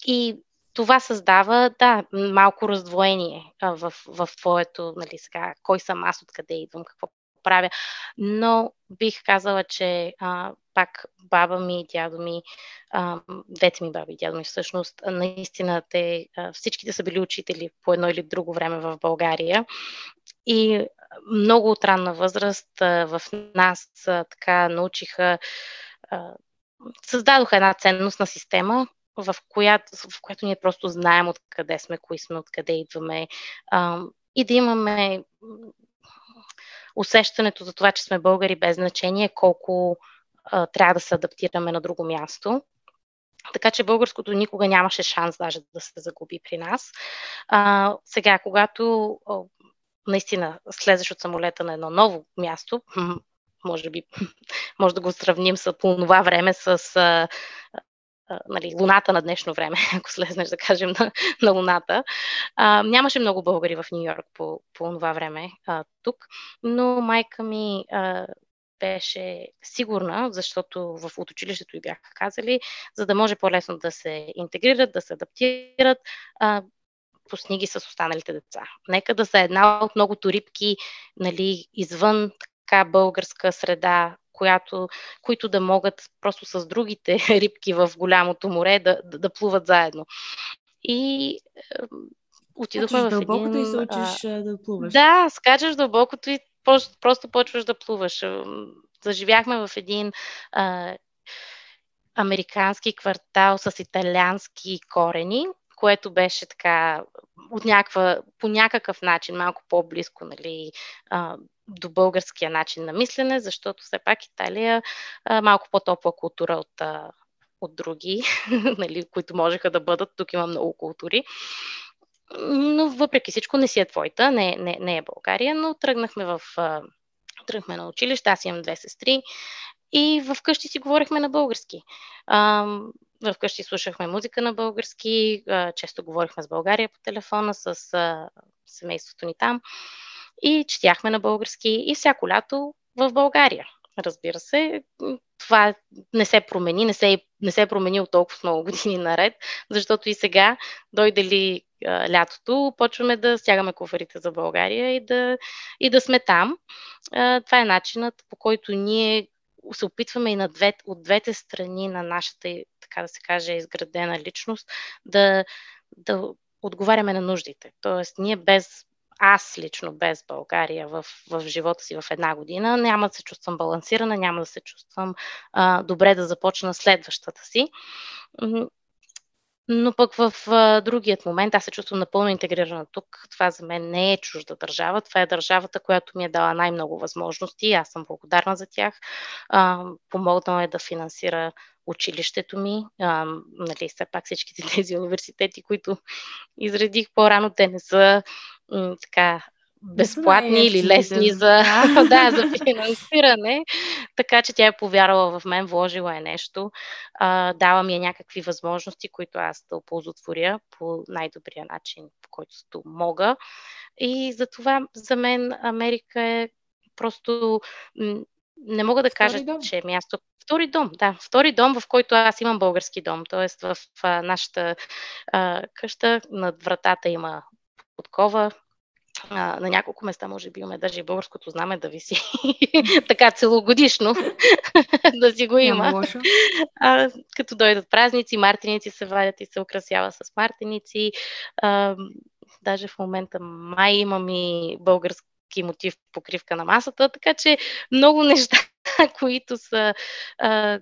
и това създава, да, малко раздвоение а, в, в твоето, нали, сега, кой съм аз, откъде идвам, какво правя, но бих казала, че а, пак баба ми и дядо ми, а, двете ми баби и дядо ми всъщност, наистина те, а, всичките са били учители по едно или друго време в България и много от ранна възраст а, в нас а, така научиха, а, създадоха една ценностна система, в която, в която ние просто знаем откъде сме, кои сме, откъде идваме а, и да имаме усещането за това, че сме българи без значение, колко а, трябва да се адаптираме на друго място. Така че българското никога нямаше шанс даже да се загуби при нас. А, сега, когато а, наистина слезеш от самолета на едно ново място, може би може да го сравним с по това време с а, а, нали, луната на днешно време, ако слезнеш, да кажем, на, на луната. А, нямаше много българи в Ню Йорк по, по това време а, тук, но майка ми а, беше сигурна, защото в от училището ѝ бяха казали, за да може по-лесно да се интегрират, да се адаптират, а, пусни ги с останалите деца. Нека да са една от многото рибки, нали, извън така българска среда, Която, които да могат просто с другите рибки в голямото море да, да, да плуват заедно. И отидохме в дълбокото един... и се учиш а... да плуваш. Да, скачаш дълбокото и просто, просто почваш да плуваш. Заживяхме в един а... американски квартал с италиански корени, което беше така от някаква, по някакъв начин малко по-близко, нали, а... до българския начин на мислене, защото все пак Италия е малко по-топла култура от, от други, нали, които можеха да бъдат. Тук има много култури. Но въпреки всичко не си е твоята, не, не, не е България, но тръгнахме, в, тръгнахме на училище, аз имам две сестри и вкъщи си говорихме на български. Вкъщи слушахме музика на български, често говорихме с България по телефона, с семейството ни там. И четяхме на български и всяко лято в България. Разбира се, това не се промени, не се, не се е променило толкова много години наред, защото и сега, дойде ли а, лятото, почваме да стягаме куфарите за България и да, и да сме там. А, това е начинът, по който ние се опитваме и на две, от двете страни на нашата, така да се каже, изградена личност, да, да отговаряме на нуждите. Тоест, ние без аз лично без България в, в живота си в една година няма да се чувствам балансирана, няма да се чувствам а, добре да започна следващата си. Но пък в а, другият момент аз се чувствам напълно интегрирана тук. Това за мен не е чужда държава. Това е държавата, която ми е дала най-много възможности. Аз съм благодарна за тях. А, помогнала е да финансира училището ми. А, нали, все пак всичките тези университети, които изредих по-рано, те не са така безплатни не, или лесни да. за, да, за финансиране. Така че тя е повярвала в мен, вложила е нещо. А, дала ми е някакви възможности, които аз да оползотворя по най-добрия начин, по който мога. И затова за мен Америка е просто... Не мога да кажа, дом. че е място... Втори дом, да. Втори дом, в който аз имам български дом. Тоест в а, нашата а, къща над вратата има подкова. А, на няколко места, може би, имаме даже и българското знаме да виси така целогодишно, да си го има. А, като дойдат празници, мартеници се вадят и се украсява с мартеници. А, даже в момента май имам и български мотив покривка на масата, така че много неща, които са а,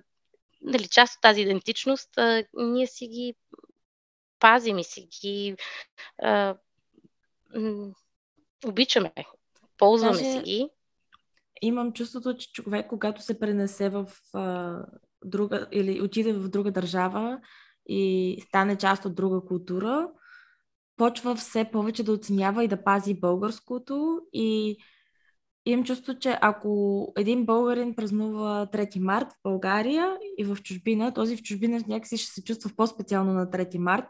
дали, част от тази идентичност, а, ние си ги пазим и си ги а, м- обичаме, ползваме Даже си ги. Имам чувството, че човек, когато се пренесе в а, друга или отиде в друга държава и стане част от друга култура, почва все повече да оценява и да пази българското и имам чувство, че ако един българин празнува трети март в България и в чужбина, този в чужбина някакси ще се чувства по-специално на трети март,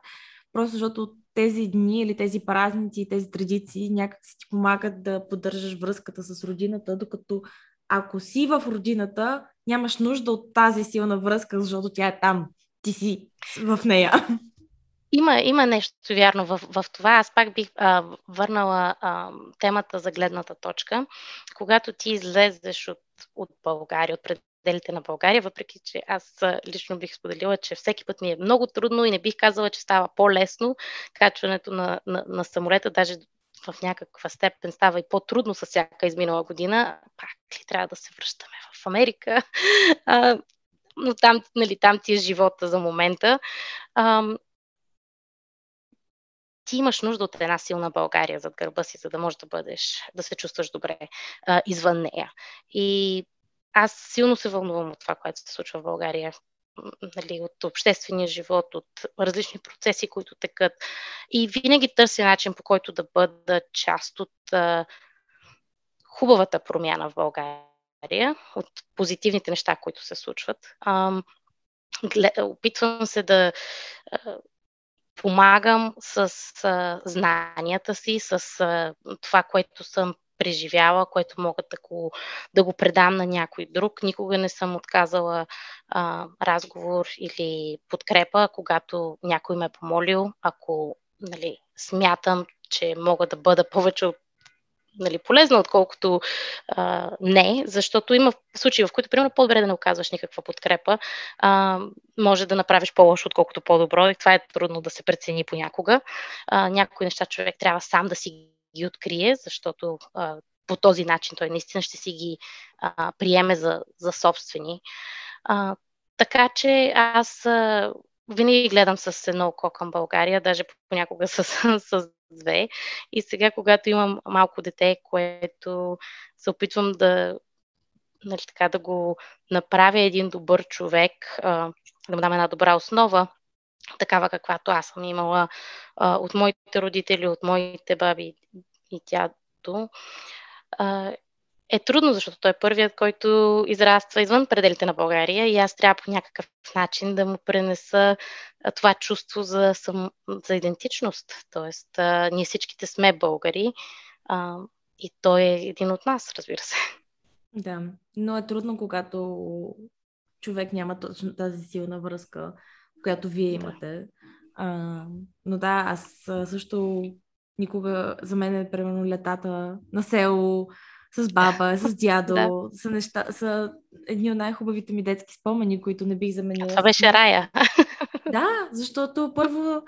просто защото тези дни или тези празници и тези традиции някакси ти помагат да поддържаш връзката с родината, докато ако си в родината, нямаш нужда от тази силна връзка, защото тя е там, ти си в нея. Има, има нещо вярно в, в това. Аз пак бих а, върнала а, темата за гледната точка. Когато ти излезеш от, от България, от пределите на България, въпреки че аз лично бих споделила, че всеки път ми е много трудно и не бих казала, че става по-лесно качването на, на, на самолета, даже в някаква степен става и по-трудно с всяка изминала година. Пак ли трябва да се връщаме в Америка? А, но там, нали, там ти е живота за момента. А, Ти имаш нужда от една силна България зад гърба си, за да можеш да бъдеш, да се чувстваш добре а, извън нея. И аз силно се вълнувам от това, което се случва в България, нали, от обществения живот, от различни процеси, които текат. И винаги търся начин, по който да бъда част от а, хубавата промяна в България, от позитивните неща, които се случват. А, глед, опитвам се да... А, Помагам с а, знанията си, с а, това, което съм преживяла, което мога да го, да го предам на някой друг. Никога не съм отказала а, разговор или подкрепа, когато някой ме е помолил, ако, нали, смятам, че мога да бъда повече, нали, полезна, отколкото а, не, защото има случаи, в които, примерно, по-добре да не оказваш никаква подкрепа, а, може да направиш по-лошо, отколкото по-добро, и това е трудно да се прецени понякога. А, някои неща човек трябва сам да си ги открие, защото а, по този начин той наистина ще си ги а, приеме за, за собствени. А, така че аз а, винаги гледам с едно око към България, даже понякога с, с две. И сега, когато имам малко дете, което се опитвам да, нали, така, да го направя един добър човек, а, да му дам една добра основа, такава каквато аз съм имала а, от моите родители, от моите баби и дядо, а, е трудно, защото той е първият, който израства извън пределите на България и аз трябва по някакъв начин да му пренеса това чувство за, сам... за идентичност. Тоест, а, ние всичките сме българи а, и той е един от нас, разбира се. Да, но е трудно, когато човек няма точно тази силна връзка, която вие имате. Да. А, но да, аз също никога, за мен е примерно летата на село, с баба, с дядо, да. са, неща, са едни от най-хубавите ми детски спомени, които не бих заменила. Това беше рая. Да, защото първо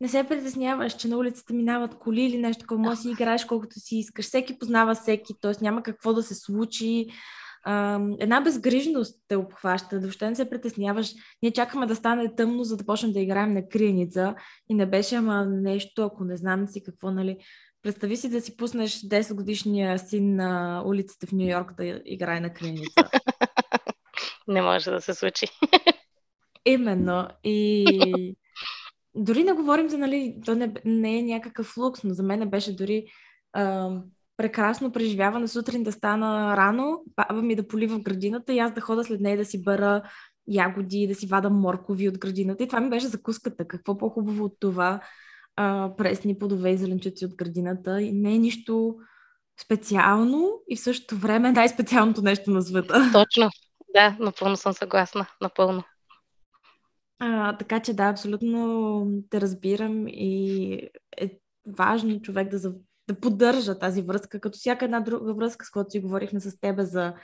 не се притесняваш, че на улицата минават коли или нещо такова, може си играеш колкото си искаш. Всеки познава всеки, т.е. няма какво да се случи. Една безгрижност те обхваща, въобще не се притесняваш. Ние чакаме да стане тъмно, за да почнем да играем на криеница и не беше ама нещо, ако не знам си какво, нали... Представи си да си пуснеш десетгодишния син на улицата в Ню Йорк да играе на криеница. Не може да се случи. Именно. И дори не говорим за, нали, то не, не е някакъв лукс, но за мен беше дори а, прекрасно преживяване сутрин да стана рано, баба ми да полива в градината и аз да хода след нея да си бера ягоди, да си вада моркови от градината. И това ми беше закуската. Какво по-хубаво от това? А, пресни плодове и зеленчуци от градината. И не е нищо специално и в същото време най-специалното нещо на света. Точно. Да, напълно съм съгласна. Напълно. А, така че да, абсолютно те разбирам и е важно човек да, за... да поддържа тази връзка, като всяка една друга връзка, с която си говорихме с тебе за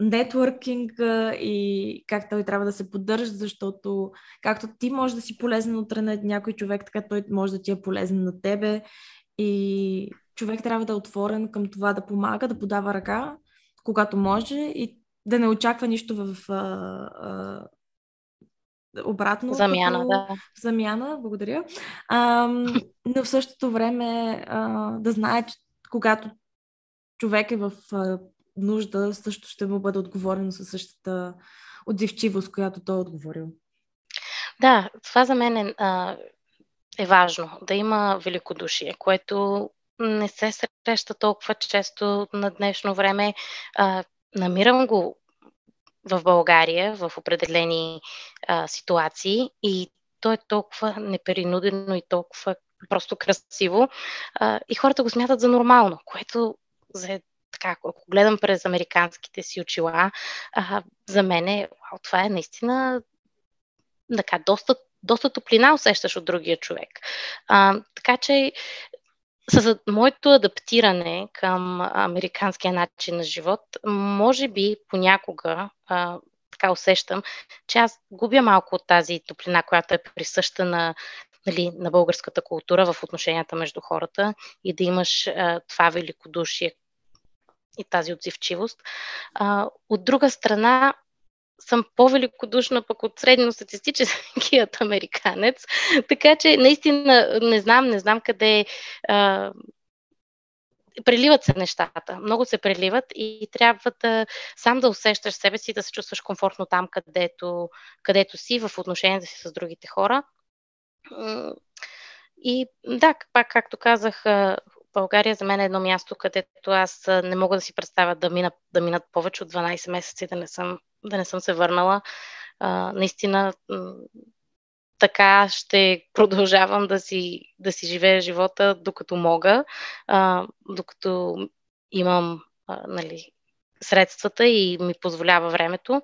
нетворкинг и как той трябва да се поддържа, защото както ти можеш да си полезен утре на някой човек, така той може да ти е полезен на тебе и човек трябва да е отворен към това да помага, да подава ръка, когато може и да не очаква нищо в а, а, обратно. Замяна, като... да. Замяна, благодаря. А, но в същото време а, да знае, че когато човек е в а, нужда, също ще му бъде отговорено със същата отзивчивост, която той е отговорил. Да, това за мен е, а, е важно. Да има великодушие, което не се среща толкова често на днешно време. А, намирам го в България, в определени а, ситуации и то е толкова непринудено и толкова просто красиво. А, и хората го смятат за нормално, което за така, ако гледам през американските си очила, а, за мен е, вау, това е наистина така, доста, доста топлина усещаш от другия човек. А, така че с моето адаптиране към американския начин на живот, може би понякога а, така усещам, че аз губя малко от тази топлина, която е присъща на, нали, на българската култура в отношенията между хората и да имаш а, това великодушие и тази отзивчивост. А, от друга страна, съм по-великодушна пък от средностатистическият американец, така че наистина не знам, не знам къде а, преливат се нещата, много се преливат и трябва да сам да усещаш себе си, да се чувстваш комфортно там, където, където си, в отношенията си с другите хора. И да, пак както казах, България за мен е едно място, където аз не мога да си представя да, мина, да минат повече от дванайсет месеца да не съм, да не съм се върнала. А, наистина така ще продължавам да си, да си живея живота докато мога, а, докато имам а, нали, средствата и ми позволява времето.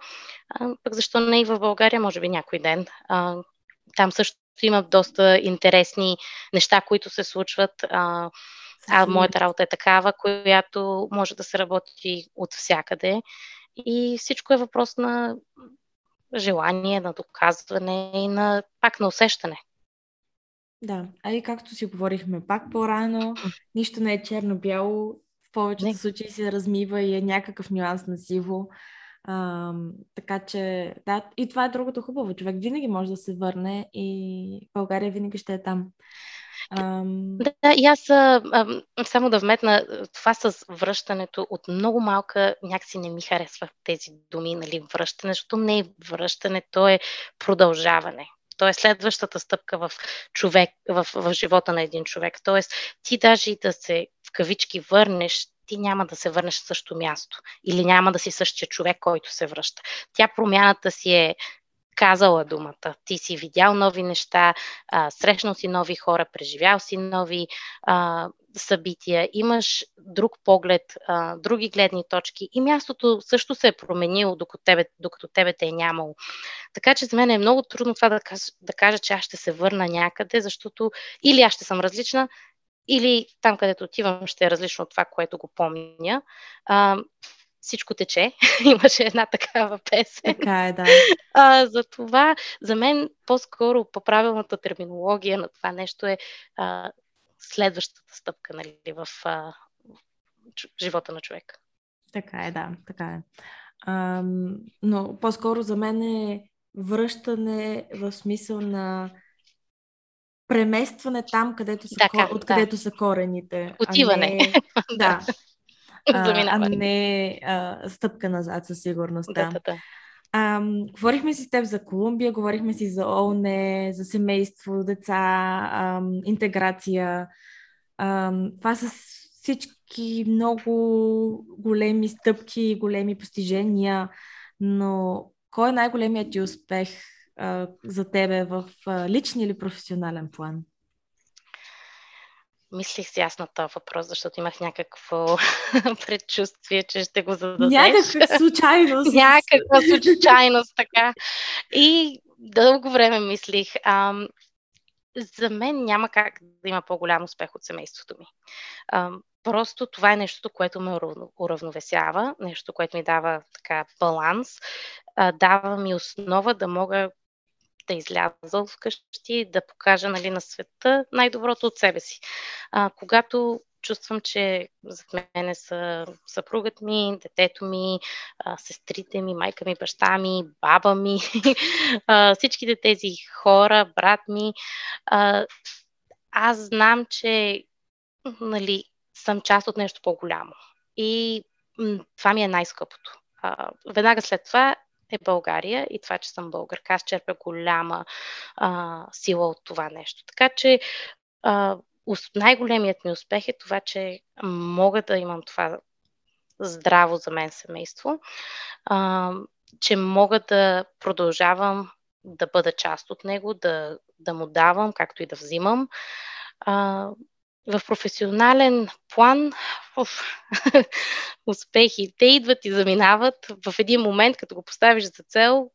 А, пък защо не и в България, може би някой ден. А, там също има доста интересни неща, които се случват. А, А моята работа е такава, която може да се работи от всякъде. И всичко е въпрос на желание, на доказване и на, пак на усещане. Да, а и както си говорихме пак по-рано, нищо не е черно-бяло, в повечето не. Случаи се размива и е някакъв нюанс на сиво. А, така че, да, и това е другото хубаво. Човек винаги може да се върне и България винаги ще е там. Um... Да, и аз а, само да вметна това с връщането от много малка, някакси не ми харесва тези думи, нали, връщане, защото не е връщане, то е продължаване. То е следващата стъпка в човек, в, в живота на един човек. Тоест, ти даже и да се в кавички върнеш, ти няма да се върнеш в същото място или няма да си същия човек, който се връща. Тя промяната си е казала думата. Ти си видял нови неща, а, срещнал си нови хора, преживял си нови а, събития, имаш друг поглед, а, други гледни точки и мястото също се е променило, докато тебе, докато тебе те е нямало. Така че за мен е много трудно това да кажа, да кажа, че аз ще се върна някъде, защото или аз ще съм различна, или там, където отивам, ще е различно от това, което го помня. А, Всичко тече. Имаше една такава песен. Така е, да. А, за това, за мен по-скоро по-правилната терминология на това нещо е а, следващата стъпка, нали, в а, живота на човек. Така е, да. Така е. А, но по-скоро за мен е връщане в смисъл на преместване там, където са, така, кор... откъдето да. Са корените. Отиване. Не... да. А, а не а, стъпка назад, със сигурност. Да, да, да. А, говорихме си с теб за Колумбия, говорихме си за ООН, за семейство, деца, а, интеграция. А, това са всички много големи стъпки и големи постижения, но кой е най-големият ти успех а, за тебе в а, личен или професионален план? Мислих си аз на този въпрос, защото имах някакво предчувствие, че ще го зададеш. Някаква случайност. Някаква случайност, така. И дълго време мислих. Ам, за мен няма как да има по-голям успех от семейството ми. Ам, просто това е нещото, което ме уравновесява, нещо, което ми дава така баланс, а, дава ми основа да мога да изляза вкъщи, да покажа, нали, на света най-доброто от себе си. А, когато чувствам, че зад мене са съпругът ми, детето ми, а, сестрите ми, майка ми, баща ми, баба ми, а, всичките тези хора, брат ми, а, аз знам, че, нали, съм част от нещо по-голямо. И м- това ми е най-скъпото. А, веднага след това е България и това, че съм българка. Аз черпя голяма а, сила от това нещо. Така че а, най-големият ми успех е това, че мога да имам това здраво за мен семейство, а, че мога да продължавам да бъда част от него, да, да му давам, както и да взимам. А, в професионален план уф, успехи, те идват и заминават. В един момент, като го поставиш за цел,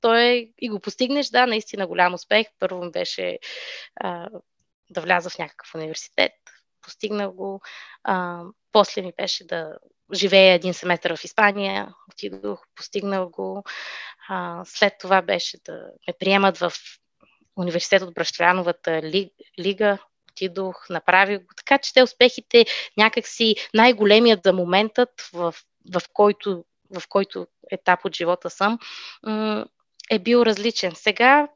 той е, и го постигнеш, да, наистина голям успех. Първо ми беше а, да вляза в някакъв университет. Постигнах го. А, после ми беше да живея един семестър в Испания. Отидох, постигнах го. А, след това беше да ме приемат в университет от Бръщляновата лига. Отидох, направих го. Така че те успехите някакси най-големият за моментът, в, в, който, в който етап от живота съм, е бил различен. Сега,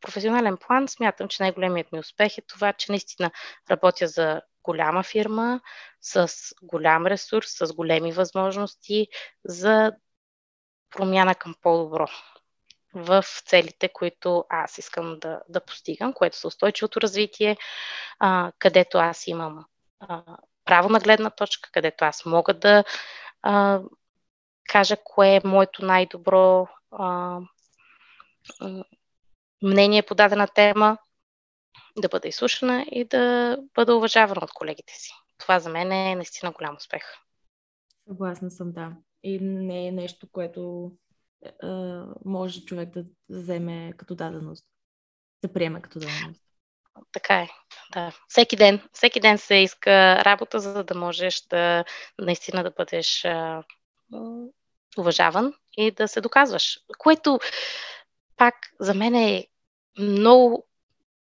професионален план, смятам, че най-големият ми успех е това, че наистина работя за голяма фирма, с голям ресурс, с големи възможности за промяна към по-добро в целите, които аз искам да, да постигам, което са устойчивото развитие, а, където аз имам а, право на гледна точка, където аз мога да а, кажа кое е моето най-добро а, мнение по дадена тема, да бъда изслушана и да бъда уважавана от колегите си. Това за мен е наистина голям успех. Съгласна съм, да. И не е нещо, което може човек да вземе като даденост, да приеме като даденост. Така е, да. Всеки ден, всеки ден се иска работа, за да можеш да наистина да бъдеш а, уважаван и да се доказваш. Което пак за мен е много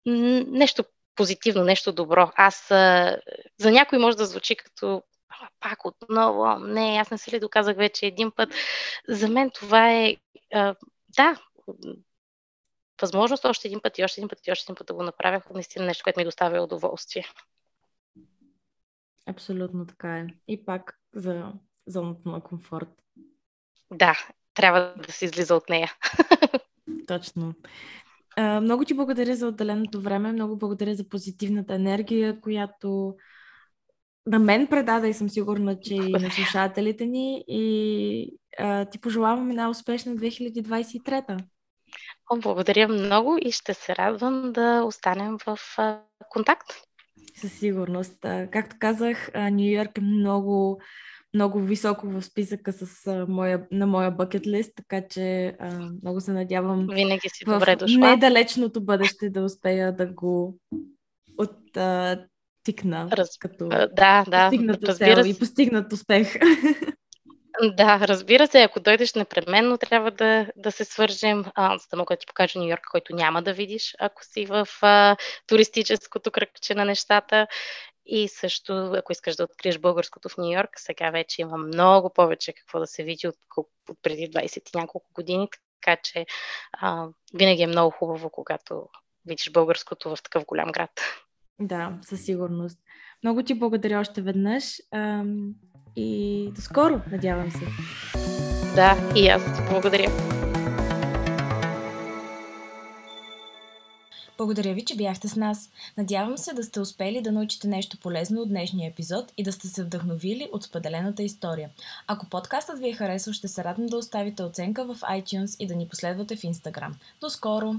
нещо позитивно, нещо добро. Аз а, за някой може да звучи като пак отново, не, аз не се ли доказах вече един път. За мен това е, а, да, възможност още един път и още един път и още един път да го направя, наистина нещо, което ми доставя удоволствие. Абсолютно така е. И пак за зоната на комфорт. Да, трябва да се излиза от нея. Точно. А, много ти благодаря за отделеното време, много благодаря за позитивната енергия, която на мен предаде и съм сигурна, че и на слушателите ни. И а, ти пожелавам една успешна две хиляди двадесет и трета. О, благодаря много и ще се радвам да останем в а, контакт. Със сигурност. А, както казах, Ню Йорк е много, много високо в списъка с, а, моя, на моя бъкет лист, така че а, много се надявам винаги си добре дошла в недалечното бъдеще да успея да го от... А, Постигна, Раз... като да, да, разбира се. И постигнат успех. Да, разбира се, ако дойдеш непременно, трябва да, да се свържем, а, за да мога да ти покажа Ню Йорк, който няма да видиш, ако си в а, туристическото кръгче на нещата. И също, ако искаш да откриеш българското в Ню Йорк, сега вече има много повече какво да се види от, от преди двадесет и няколко години, така че а, винаги е много хубаво, когато видиш българското в такъв голям град. Да, със сигурност. Много ти благодаря още веднъж и до скоро, надявам се. Да, и аз благодаря. Благодаря ви, че бяхте с нас. Надявам се да сте успели да научите нещо полезно от днешния епизод и да сте се вдъхновили от споделената история. Ако подкастът ви е харесал, ще се радвам да оставите оценка в iTunes и да ни последвате в Instagram. До скоро!